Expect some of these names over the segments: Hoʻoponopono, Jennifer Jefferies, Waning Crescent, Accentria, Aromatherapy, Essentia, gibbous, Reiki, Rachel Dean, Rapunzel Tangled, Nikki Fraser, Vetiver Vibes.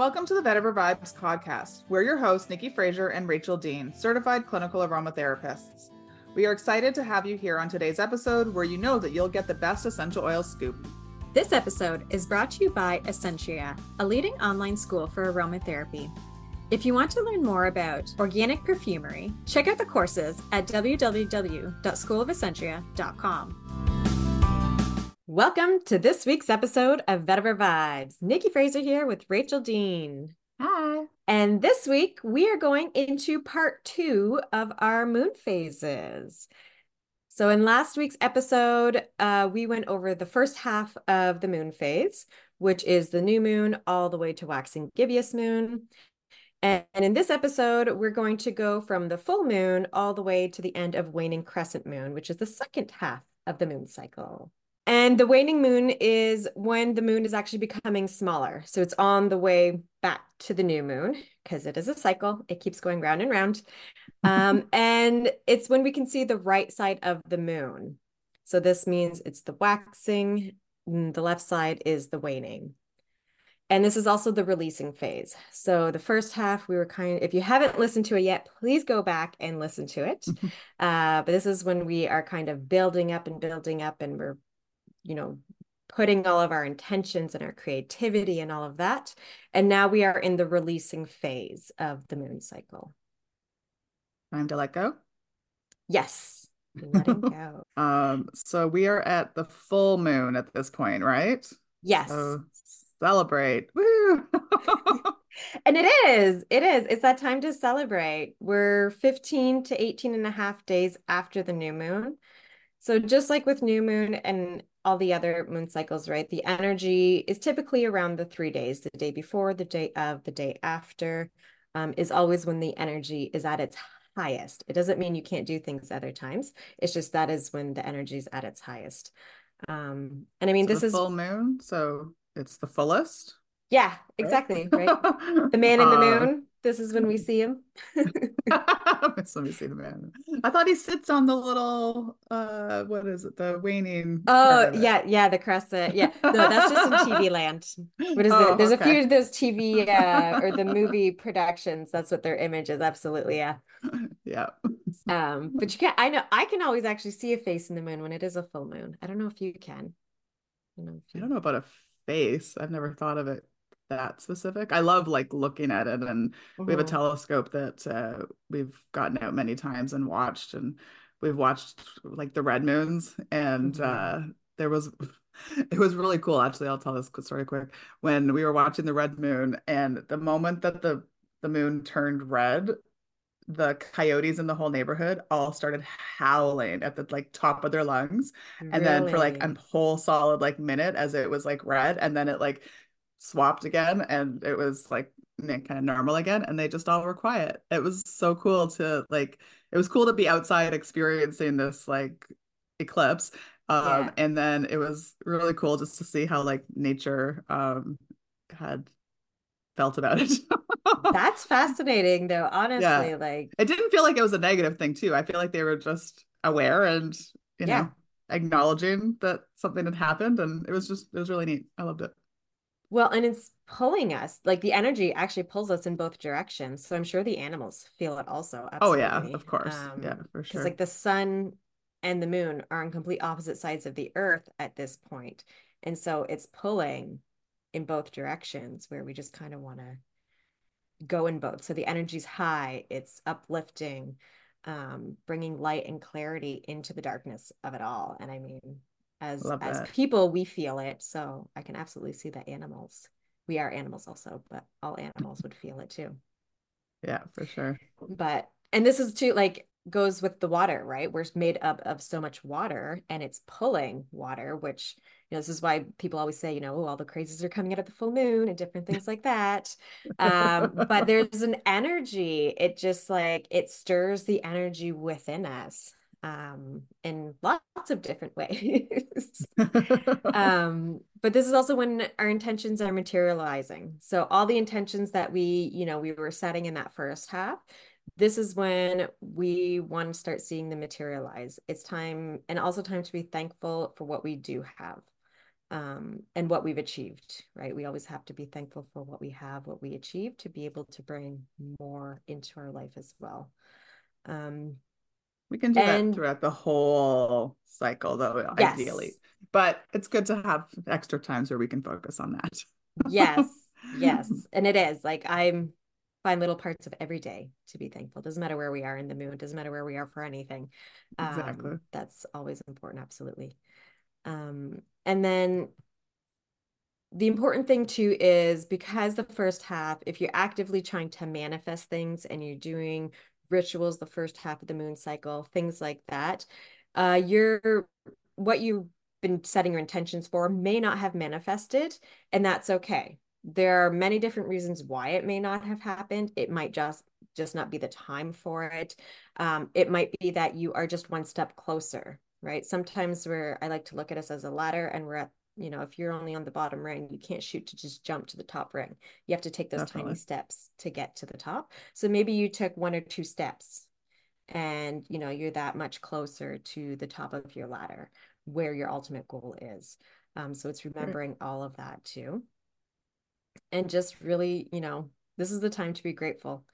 Welcome to the Vetiver Vibes podcast. We're your hosts, Nikki Fraser and Rachel Dean, certified clinical aromatherapists. We are excited to have you here on today's episode where you know that you'll get the best essential oil scoop. This episode is brought to you by Essentia, a leading online school for aromatherapy. If you want to learn more about organic perfumery, check out the courses at www.schoolofessentia.com. Welcome to this week's episode of Vetiver Vibes. Nikki Fraser here with Rachel Dean. Hi. And this week we are going into part 2 of our moon phases. So in last week's episode, we went over the first half of the moon phase, which is the new moon all the way to waxing gibbous moon. And in this episode, we're going to go from the full moon all the way to the end of waning crescent moon, which is the second half of the moon cycle. And the waning moon is when the moon is actually becoming smaller. So it's on the way back to the new moon because it is a cycle. It keeps going round and round. And it's when we can see the right side of the moon. So this means it's the waxing, the left side is the waning. And this is also the releasing phase. So the first half, we were if you haven't listened to it yet, please go back and listen to it. But this is when we are kind of building up and we're, you know, putting all of our intentions and our creativity and all of that. And now we are in the releasing phase of the moon cycle. Time to let go? Yes. Letting go. So we are at the full moon at this point, right? Yes. So celebrate. Woo! And it is. It's that time to celebrate. We're 15 to 18 and a half days after the new moon. So just like with new moon and all the other moon cycles, right? The energy is typically around the 3 days, the day before, the day of, the day after, is always when the energy is at its highest. It doesn't mean you can't do things other times. It's just that is when the energy is at its highest. And I mean, so this is full moon. So it's the fullest. Yeah, exactly. Right. The man in the moon. This is when we see him. Let me see the man. I thought he sits on the little, what is it? The waning. Oh yeah. Yeah. The crescent. Yeah. No, that's just in TV land. What is it? There's a few of those TV or the movie productions. That's what their image is. Absolutely. Yeah. Yeah. But you can't, I know I can always actually see a face in the moon when it is a full moon. I don't know if you can. I don't know about a face. I've never thought of it that specific. I love like looking at it, and we have a telescope that we've gotten out many times and watched, and we've watched like the red moons, and it was really cool actually. I'll tell this story quick. When we were watching the red moon, and the moment that the moon turned red, the coyotes in the whole neighborhood all started howling at the like top of their lungs. Really? And then for like a whole solid like minute as it was like red, and then it like swapped again and it was like kind of normal again, and they just all were quiet. It was so cool to it was cool to be outside experiencing this like eclipse. And then it was really cool just to see how like nature had felt about it. That's fascinating though, honestly. Yeah. Like it didn't feel like it was a negative thing too. I feel like they were just aware and you know acknowledging that something had happened, and it was really neat. I loved it. Well, and it's pulling us, like the energy actually pulls us in both directions. So I'm sure the animals feel it also. Absolutely. Oh yeah, of course. Yeah, for sure. Because like the sun and the moon are on complete opposite sides of the earth at this point. And so it's pulling in both directions where we just kind of want to go in both. So the energy's high, it's uplifting, bringing light and clarity into the darkness of it all. And I mean, as people, we feel it. So I can absolutely see that animals, we are animals also, but all animals would feel it too. Yeah, for sure. But, and this is too, like goes with the water, right? We're made up of so much water, and it's pulling water, which, you know, this is why people always say, you know, all the crazes are coming out at the full moon and different things like that. But there's an energy. It just like, it stirs the energy within us. In lots of different ways. But this is also when our intentions are materializing. So all the intentions that we were setting in that first half, this is when we want to start seeing them materialize. It's time, and also time to be thankful for what we do have. and what we've achieved, right? We always have to be thankful for what we have, what we achieved, to be able to bring more into our life as well. We can do that throughout the whole cycle, though, yes, ideally. But it's good to have extra times where we can focus on that. Yes, yes. And it is. Like, I find little parts of every day to be thankful. Doesn't matter where we are in the moon. Doesn't matter where we are for anything. Exactly. That's always important. Absolutely. And then the important thing too is, because the first half, if you're actively trying to manifest things and you're doing rituals the first half of the moon cycle, things like that, what you've been setting your intentions for may not have manifested, and that's okay. There are many different reasons why it may not have happened. It might just not be the time for it. It might be that you are just one step closer, right? Sometimes I like to look at us as a ladder, and we're at, if you're only on the bottom ring, you can't shoot to just jump to the top ring. You have to take those tiny steps to get to the top. So maybe you took 1 or 2 steps and, you're that much closer to the top of your ladder where your ultimate goal is. So it's remembering all of that too. And just really, this is the time to be grateful.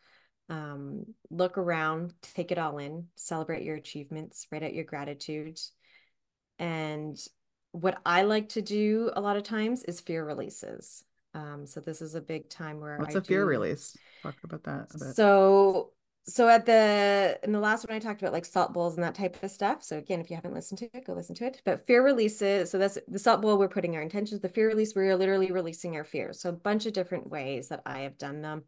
Look around, take it all in, celebrate your achievements, write out your gratitude. And what I like to do a lot of times is fear releases. So this is a big time where what's a fear release? Talk about that a bit. So in the last one I talked about like salt bowls and that type of stuff. So again, if you haven't listened to it, go listen to it. But fear releases. So that's the salt bowl, we're putting our intentions. The fear release, we're literally releasing our fears. So a bunch of different ways that I have done them.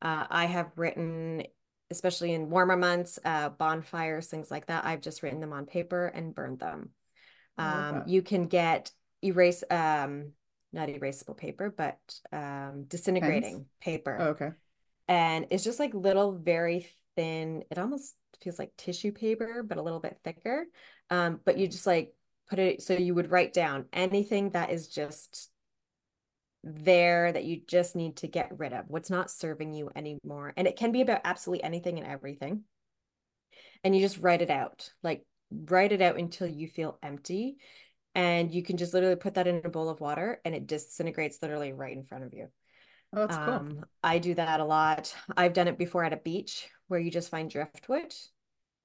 I have written, especially in warmer months, bonfires, things like that. I've just written them on paper and burned them. You can get not erasable paper, but disintegrating paper. Oh, okay. And it's just like little, very thin, it almost feels like tissue paper, but a little bit thicker. But you just like put it, so you would write down anything that is just there that you just need to get rid of, what's not serving you anymore. And it can be about absolutely anything and everything. And you just write it out, until you feel empty. And you can just literally put that in a bowl of water and it disintegrates literally right in front of you. Oh, that's cool. I do that a lot. I've done it before at a beach where you just find driftwood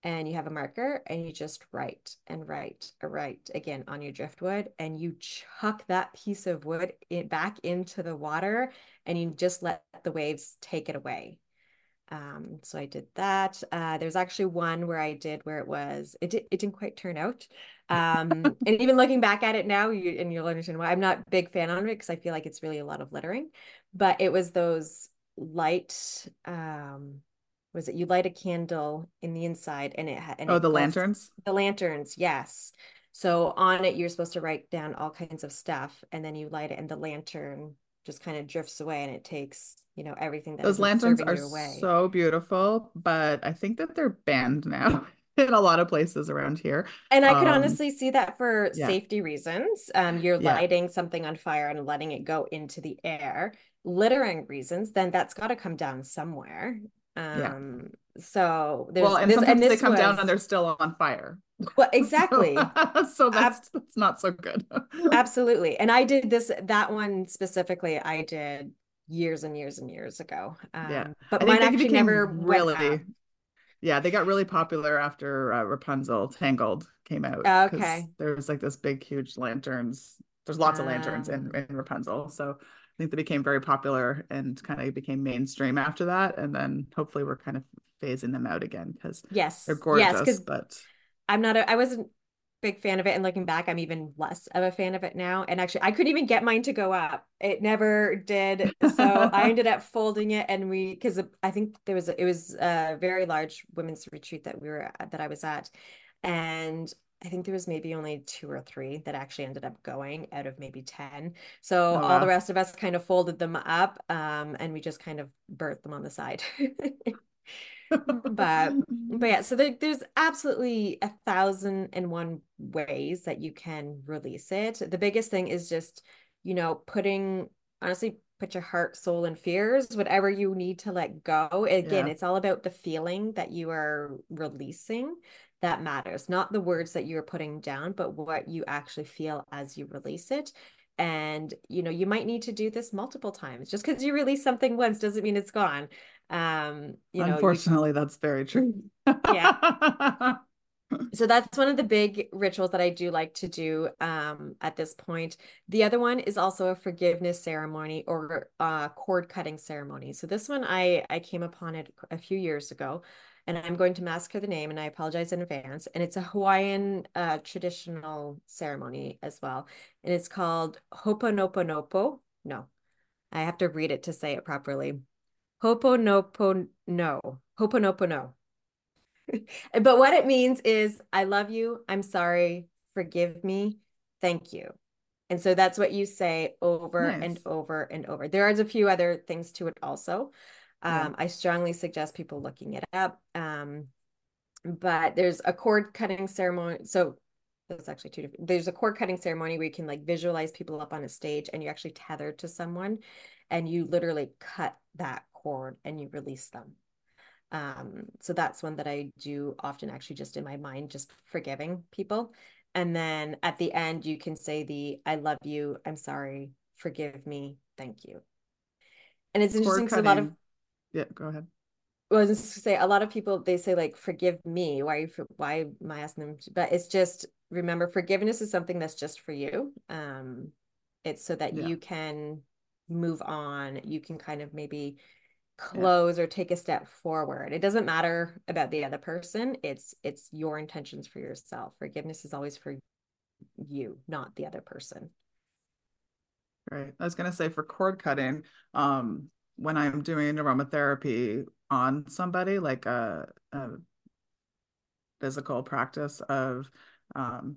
and you have a marker and you just write and write and write again on your driftwood, and you chuck that piece of wood back into the water and you just let the waves take it away. So I did that. There's actually one where I did where it didn't quite turn out. And even looking back at it now, you'll understand why I'm not a big fan on it, because I feel like it's really a lot of littering. But it was those light, you light a candle in the inside and it had the lanterns? The lanterns, yes. So on it you're supposed to write down all kinds of stuff, and then you light it and the lantern just kind of drifts away and it takes, everything that those lanterns are so beautiful, but I think that they're banned now in a lot of places around here. And I could honestly see that for safety reasons. You're lighting something on fire and letting it go into the air, littering reasons, then that's got to come down somewhere. So there's, well, and sometimes they come down and they're still on fire. Well, exactly. So that's not so good. Absolutely. And I did that one specifically I did years and years and years ago. But mine actually never really. Yeah, they got really popular after Rapunzel Tangled came out. Okay. There was like this big, huge lanterns. There's lots of lanterns in Rapunzel. So I think they became very popular and kind of became mainstream after that. And then hopefully we're kind of phasing them out again, because they're gorgeous. Yes, but I wasn't a big fan of it. And looking back, I'm even less of a fan of it now. And actually, I couldn't even get mine to go up. It never did. So I ended up folding it. And because I think it was a very large women's retreat that I was at. And I think there was maybe only 2 or 3 that actually ended up going out of maybe 10. So all the rest of us kind of folded them up. And we just kind of burnt them on the side. but yeah, so there's absolutely 1,001 ways that you can release it. The biggest thing is just, put your heart, soul, and fears, whatever you need to let go. Again, it's all about the feeling that you are releasing that matters, not the words that you are putting down, but what you actually feel as you release it. And, you know, you might need to do this multiple times. Just because you release something once doesn't mean it's gone. Unfortunately, that's very true. Yeah. So that's one of the big rituals that I do like to do at this point. The other one is also a forgiveness ceremony or cord cutting ceremony. So this one, I came upon it a few years ago, and I'm going to massacre the name and I apologize in advance. And it's a Hawaiian traditional ceremony as well. And it's called Hoʻoponopono. No, I have to read it to say it properly. Hoʻoponopono. Hoʻoponopono. But what it means is, I love you, I'm sorry, forgive me, thank you. And so that's what you say over and over and over. There are a few other things to it also. I strongly suggest people looking it up. But there's a cord cutting ceremony. So there's actually two different. There's a cord cutting ceremony where you can like visualize people up on a stage and you're actually tethered to someone and you literally cut that cord and you release them. So that's one that I do often, actually, just in my mind, just forgiving people. And then at the end, you can say the, I love you, I'm sorry, forgive me, thank you. And it's interesting because a lot of, go ahead. Well, I was just to say, a lot of people, they say like, forgive me. Why am I asking them to? But it's just, remember, forgiveness is something that's just for you. It's so that you can move on. You can kind of maybe close or take a step forward. It doesn't matter about the other person. It's your intentions for yourself. Forgiveness is always for you, not the other person. Right. I was going to say for cord cutting, when I'm doing aromatherapy on somebody, like a physical practice of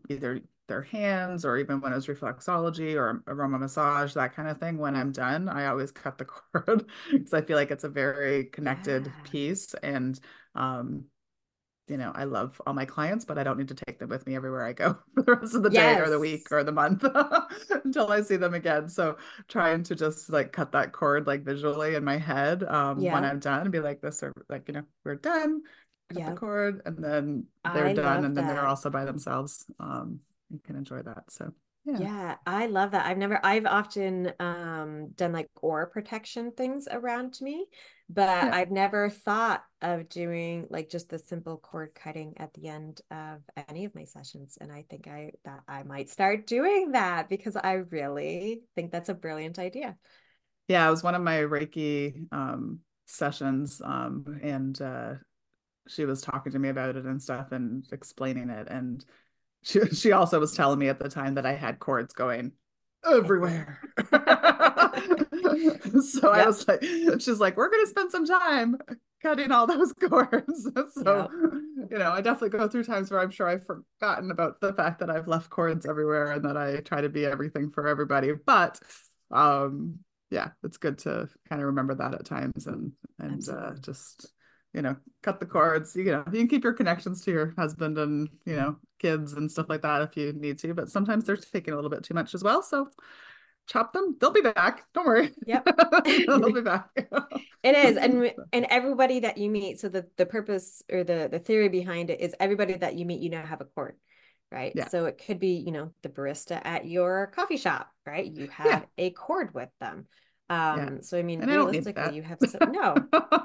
either their hands or even when it was reflexology or aroma massage, that kind of thing, when I'm done, I always cut the cord because I feel like it's a very connected piece. And, you know, I love all my clients, but I don't need to take them with me everywhere I go for the rest of the day or the week or the month until I see them again. So trying to just like cut that cord, like visually in my head when I'm done and be like this, or like, you know, we're done, cut the cord, and then they're done. And then they're also by themselves. You can enjoy that. So yeah, I love that. I've often done like aura protection things around me, but I've never thought of doing like just the simple cord cutting at the end of any of my sessions. And I think I might start doing that because I really think that's a brilliant idea. Yeah, it was one of my Reiki sessions, and she was talking to me about it and stuff and explaining it, and she also was telling me at the time that I had cords going everywhere. So I was like, she's like, we're going to spend some time cutting all those cords. So, you know, I definitely go through times where I'm sure I've forgotten about the fact that I've left cords everywhere and that I try to be everything for everybody. But yeah, it's good to kind of remember that at times and just, you know, cut the cords. You know, you can keep your connections to your husband and, you know, kids and stuff like that if you need to, but sometimes they're taking a little bit too much as well. So chop them. They'll be back. Don't worry. Yep. They'll be back. It is. And everybody that you meet, so the purpose or the theory behind it is everybody that you meet, you now have a cord, right? Yeah. So it could be, you know, the barista at your coffee shop, right? You have a cord with them. So I mean, and realistically, you have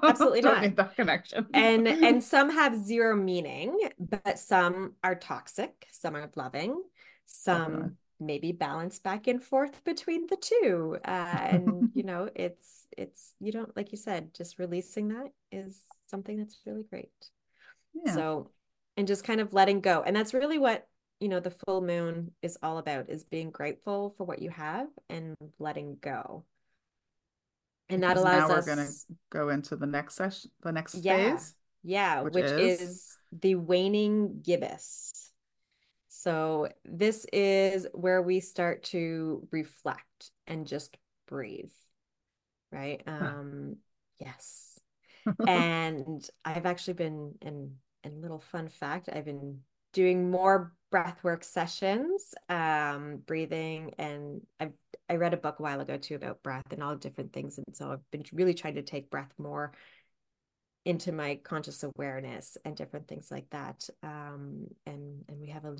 absolutely don't need that connection. And some have zero meaning, but some are toxic, some are loving, some maybe balance back and forth between the two. And you know, it's you don't, like you said, just releasing that is something that's really great. Yeah. So, and just kind of letting go, and that's really what, you know, the full moon is all about, is being grateful for what you have and letting go. And that allows us. We're going to go into the next session, the next phase. Yeah, which is the waning gibbous. So this is where we start to reflect and just breathe, right? Yes. And I've actually been, and little fun fact, I've been doing more breathwork sessions, breathing, and I read a book a while ago too about breath and all different things, and so I've been really trying to take breath more into my conscious awareness and different things like that. And we have a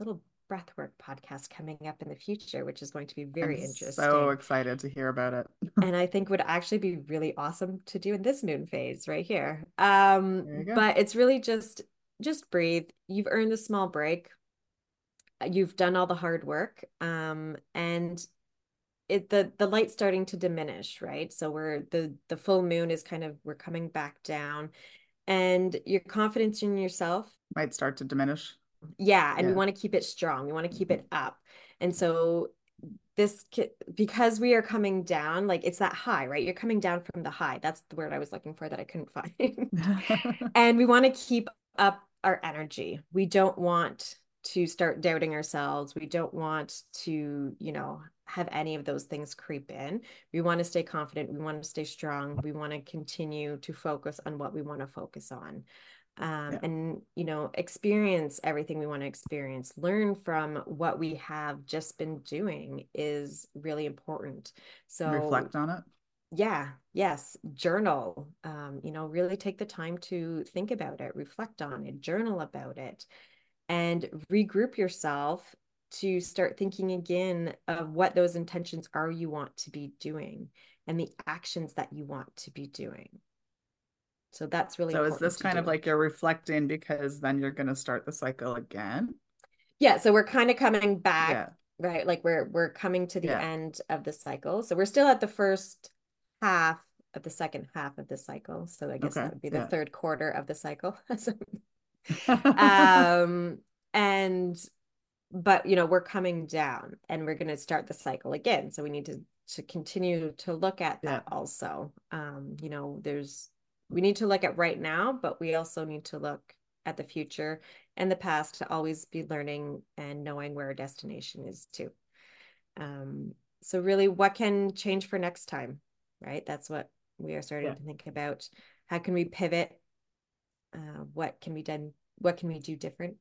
little breathwork podcast coming up in the future, which is going to be very interesting. So excited to hear about it. And I think would actually be really awesome to do in this moon phase right here. But it's really just breathe. You've earned a small break. You've done all the hard work. And the light's starting to diminish, right? So we're the full moon is kind of, we're coming back down, and your confidence in yourself might start to diminish. Yeah. And we want to keep it strong. We want to keep it up. And so because we are coming down, like it's that high, right? You're coming down from the high. That's the word I was looking for that I couldn't find. And we want to keep up our energy. We don't want to start doubting ourselves. We don't want to, have any of those things creep in. We want to stay confident. We want to stay strong. We want to continue to focus on what we want to focus on. And, experience everything we want to experience, learn from what we have just been doing is really important. So reflect on it. Yeah. Yes. Journal, really take the time to think about it, reflect on it, journal about it, and regroup yourself to start thinking again of what those intentions are you want to be doing and the actions that you want to be doing. So that's really important. So is this kind of like you're reflecting because then you're going to start the cycle again? Yeah. So we're kind of coming back, right? Like we're coming to the end of the cycle. So we're still at the first half of the second half of the cycle. So I guess that would be the third quarter of the cycle. But we're coming down and we're going to start the cycle again. So we need to continue to look at that also. We need to look at right now, but we also need to look at the future and the past to always be learning and knowing where our destination is too. So really, what can change for next time, right? That's what we are starting to think about. How can we pivot? What can be done? What can we do different?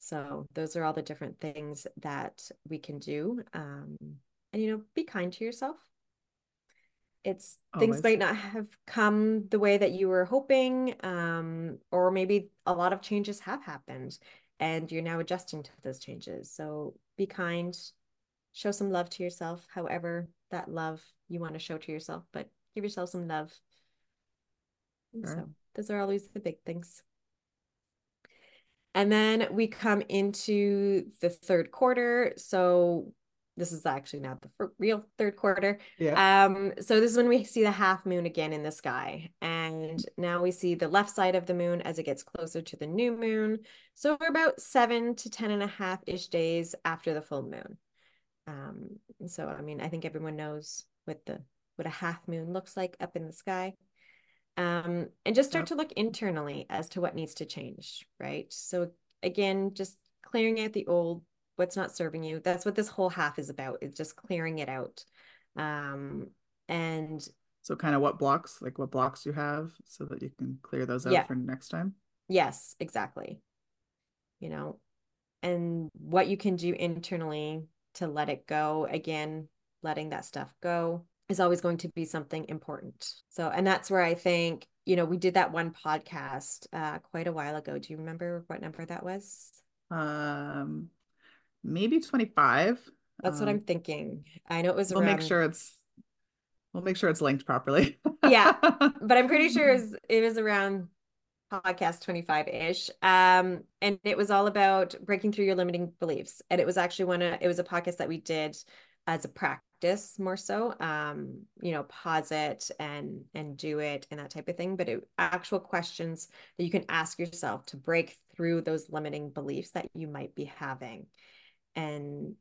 So those are all the different things that we can do. Be kind to yourself. It's always. Things might not have come the way that you were hoping, or maybe a lot of changes have happened and you're now adjusting to those changes. So be kind, show some love to yourself, however that love you want to show to yourself, but give yourself some love. Sure. So those are always the big things. And then we come into the third quarter. So this is actually not the real third quarter. Yeah. So this is when we see the half moon again in the sky. And now we see the left side of the moon as it gets closer to the new moon. So we're about 7 to 10.5-ish days after the full moon. I think everyone knows what a half moon looks like up in the sky. And just start to look internally as to what needs to change, right? So again, just clearing out the old, what's not serving you. That's what this whole half is about. It's just clearing it out. And so kind of what blocks you have so that you can clear those out for next time. Yes, exactly. And what you can do internally to let it go. Again, letting that stuff go is always going to be something important. So, and that's where I think, we did that one podcast quite a while ago. Do you remember what number that was? Maybe 25. That's what I'm thinking. I know it was around. We'll make sure it's linked properly. Yeah. But I'm pretty sure it was around podcast 25-ish. And it was all about breaking through your limiting beliefs. And it was actually it was a podcast that we did as a practice more so, pause it and do it and that type of thing. But actual questions that you can ask yourself to break through those limiting beliefs that you might be having. And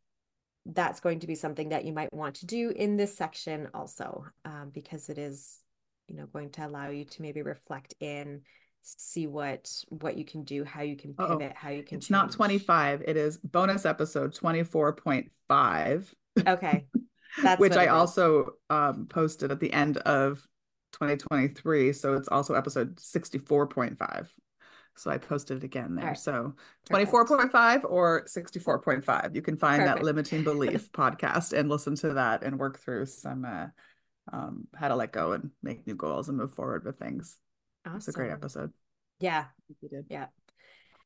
that's going to be something that you might want to do in this section also, because it is, going to allow you to maybe reflect in, see what you can do, how you can pivot, how you can. It's change. Not 25. It is bonus episode 24.5. Okay, that's which I also posted at the end of 2023. So it's also episode 64.5. So I posted it again there. Right. So 24.5 or 64.5. You can find that limiting belief podcast and listen to that and work through some how to let go and make new goals and move forward with things. Awesome. It's a great episode. Yeah. Yeah.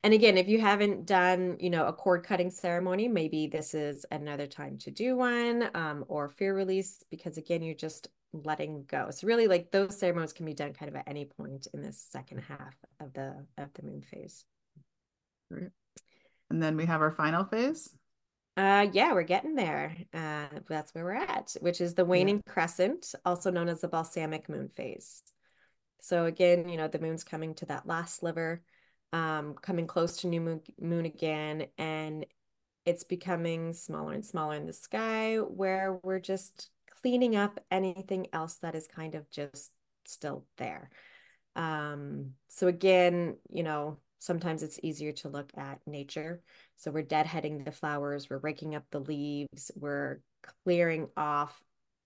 And again, if you haven't done, you know, a cord cutting ceremony, maybe this is another time to do one, or fear release, because again, you're just letting go. So really, like, those ceremonies can be done kind of at any point in this second half of the moon phase. Great. And then we have our final phase. Yeah, we're getting there. That's where we're at, which is the waning crescent, also known as the balsamic moon phase. So again, you know, the moon's coming to that last sliver, coming close to new moon again, and it's becoming smaller and smaller in the sky, where we're just cleaning up anything else that is kind of just still there. So again, you know, sometimes it's easier to look at nature. So we're deadheading the flowers, we're raking up the leaves, we're clearing off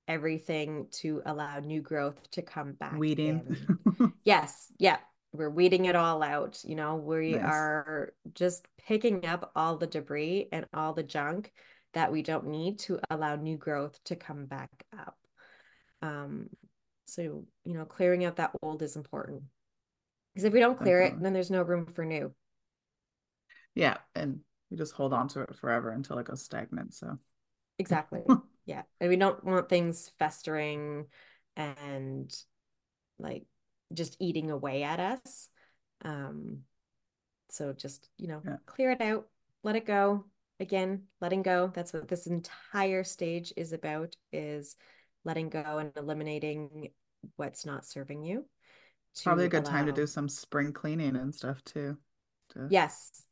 everything to allow new growth to come back. Weeding. Yes. Yeah. We're weeding it all out. You know, we are just picking up all the debris and all the junk that we don't need to allow new growth to come back up. So, you know, clearing out that old is important, because if we don't clear it, then there's no room for new. Yeah. And we just hold on to it forever until it goes stagnant. So exactly. Yeah. And we don't want things festering and like just eating away at us. So just, you know, clear it out, let it go. Again, letting go. That's what this entire stage is about, is letting go and eliminating what's not serving you. Probably a good time to do some spring cleaning and stuff too. Yes,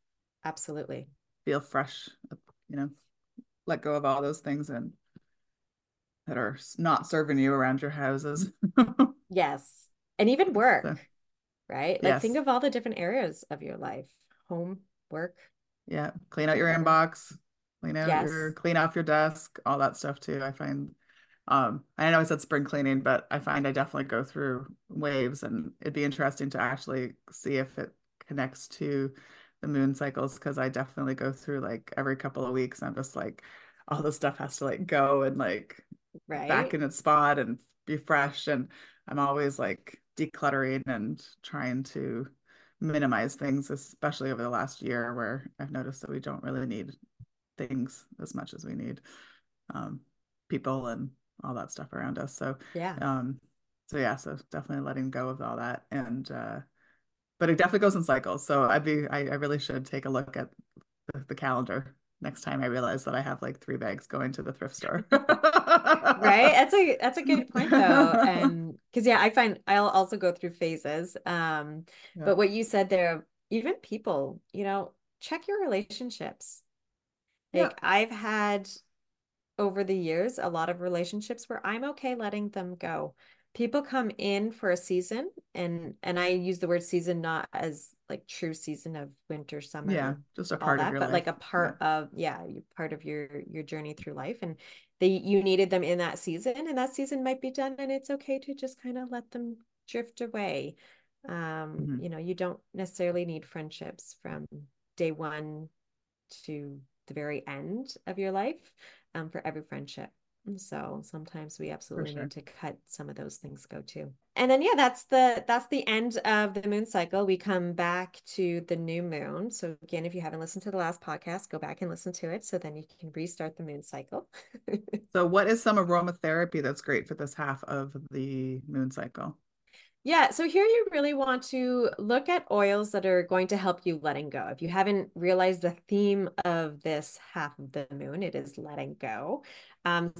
absolutely. Feel fresh, you know, let go of all those things and that are not serving you around your houses. Yes. And even work, right? Like, think of all the different areas of your life, home, work. Yeah. Clean out your inbox, clean off your desk, all that stuff too. I find, I know I said spring cleaning, but I find I definitely go through waves, and it'd be interesting to actually see if it connects to the moon cycles. Cause I definitely go through, like, every couple of weeks, I'm just like, all this stuff has to like go and like back in its spot and be fresh. And I'm always like decluttering and trying to minimize things, especially over the last year, where I've noticed that we don't really need things as much as we need people and all that stuff around us. So so definitely letting go of all that. And but it definitely goes in cycles, so I really should take a look at the calendar next time I realize that I have like 3 bags going to the thrift store. Right. That's a good point though. And cause I find I'll also go through phases. But what you said there, even people, you know, check your relationships. Like I've had over the years, a lot of relationships where I'm okay letting them go. People come in for a season, and I use the word season not as like true season of winter, summer, just a part of your life, but like a part of part of your journey through life, and you needed them in that season, and that season might be done, and it's okay to just kind of let them drift away. You know, you don't necessarily need friendships from day one to the very end of your life for every friendship. So sometimes we absolutely need to cut some of those things go too. And then, that's the end of the moon cycle. We come back to the new moon. So again, if you haven't listened to the last podcast, go back and listen to it. So then you can restart the moon cycle. So what is some aromatherapy that's great for this half of the moon cycle? Yeah. So here you really want to look at oils that are going to help you letting go. If you haven't realized the theme of this half of the moon, it is letting go.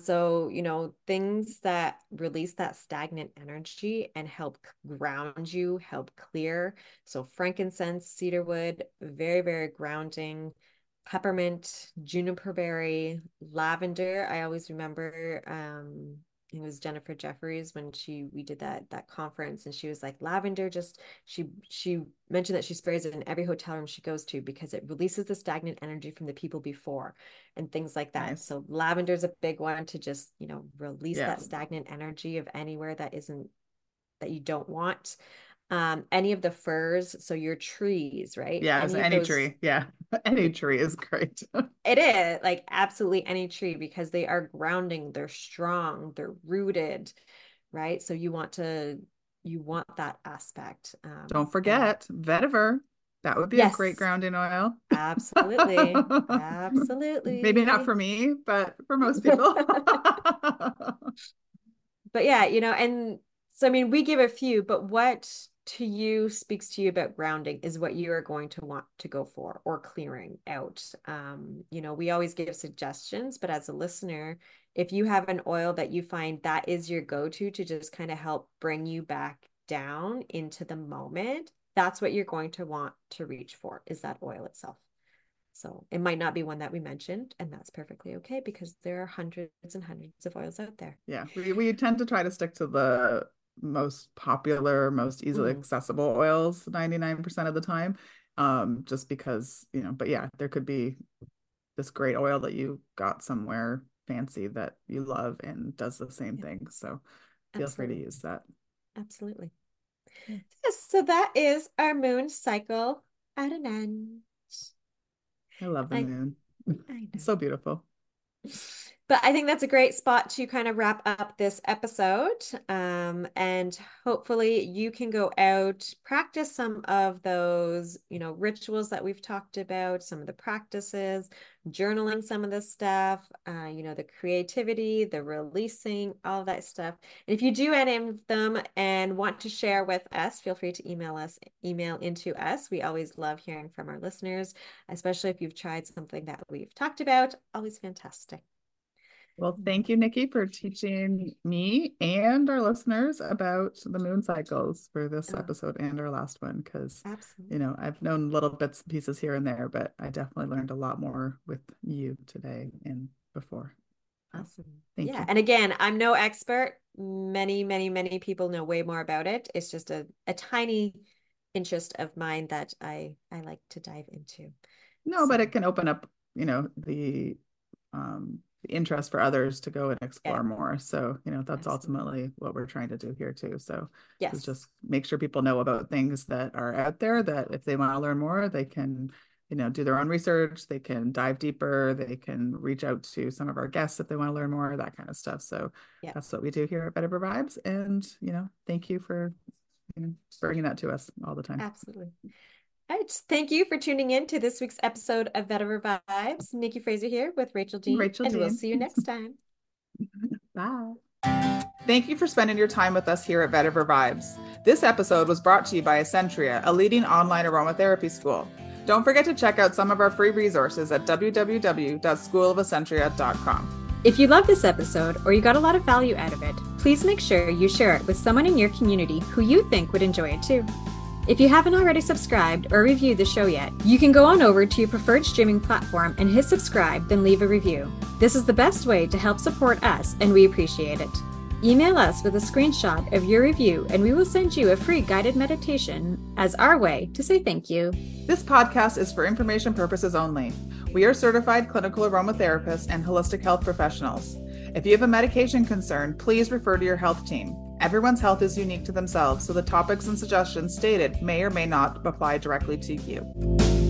So, you know, things that release that stagnant energy and help ground you, help clear. So frankincense, cedarwood, very, very grounding. Peppermint, juniper berry, lavender. I always remember, it was Jennifer Jefferies when we did that conference, and she was like, lavender, she mentioned that she sprays it in every hotel room she goes to because it releases the stagnant energy from the people before and things like that. Nice. So lavender is a big one to just, you know, release that stagnant energy of anywhere that you don't want. Any of the firs, so your trees, right? Yeah, any tree. Yeah, any tree is great. It is, like, absolutely any tree, because they are grounding, they're strong, they're rooted, right? So you want that aspect. Don't forget, vetiver. That would be a great grounding oil. Absolutely. Absolutely. Maybe not for me, but for most people. But yeah, you know, and so, I mean, we give a few, but what to you speaks to you about grounding is what you are going to want to go for or clearing out. You know, we always give suggestions, but as a listener, if you have an oil that you find that is your go-to to just kind of help bring you back down into the moment, that's what you're going to want to reach for, is that oil itself. So it might not be one that we mentioned, and that's perfectly okay, because there are hundreds and hundreds of oils out there. Yeah, we tend to try to stick to the most popular, most easily accessible oils 99% of the time, just because, you know, but yeah, there could be this great oil that you got somewhere fancy that you love and does the same thing. So feel free to use that. Absolutely. Yes, so that is our moon cycle at an end. I love the moon. I know. It's so beautiful. But I think that's a great spot to kind of wrap up this episode. And hopefully you can go out, practice some of those, you know, rituals that we've talked about, some of the practices, journaling some of this stuff, you know, the creativity, the releasing, all that stuff. And if you do any of them and want to share with us, feel free to email into us. We always love hearing from our listeners, especially if you've tried something that we've talked about. Always fantastic. Well, thank you, Nikki, for teaching me and our listeners about the moon cycles for this episode and our last one, because, you know, I've known little bits and pieces here and there, but I definitely learned a lot more with you today and before. Awesome. Thank you. And again, I'm no expert. Many, many, many people know way more about it. It's just a tiny interest of mine that I like to dive into. No, but it can open up, you know, the interest for others to go and explore more. So, you know, that's ultimately what we're trying to do here too. So just make sure people know about things that are out there, that if they want to learn more, they can, you know, do their own research. They can dive deeper. They can reach out to some of our guests if they want to learn more, that kind of stuff. So that's what we do here at Vetiver Vibes. And, you know, thank you for, you know, bringing that to us all the time. Absolutely. All right. Thank you for tuning in to this week's episode of Vetiver Vibes. Nikki Fraser here with Rachel Dean. And we'll see you next time. Bye. Thank you for spending your time with us here at Vetiver Vibes. This episode was brought to you by Accentria, a leading online aromatherapy school. Don't forget to check out some of our free resources at www.schoolofaccentria.com. If you love this episode or you got a lot of value out of it, please make sure you share it with someone in your community who you think would enjoy it too. If you haven't already subscribed or reviewed the show yet, you can go on over to your preferred streaming platform and hit subscribe, then leave a review. This is the best way to help support us, and we appreciate it. Email us with a screenshot of your review, and we will send you a free guided meditation as our way to say thank you. This podcast is for information purposes only. We are certified clinical aromatherapists and holistic health professionals. If you have a medication concern, please refer to your health team. Everyone's health is unique to themselves, so the topics and suggestions stated may or may not apply directly to you.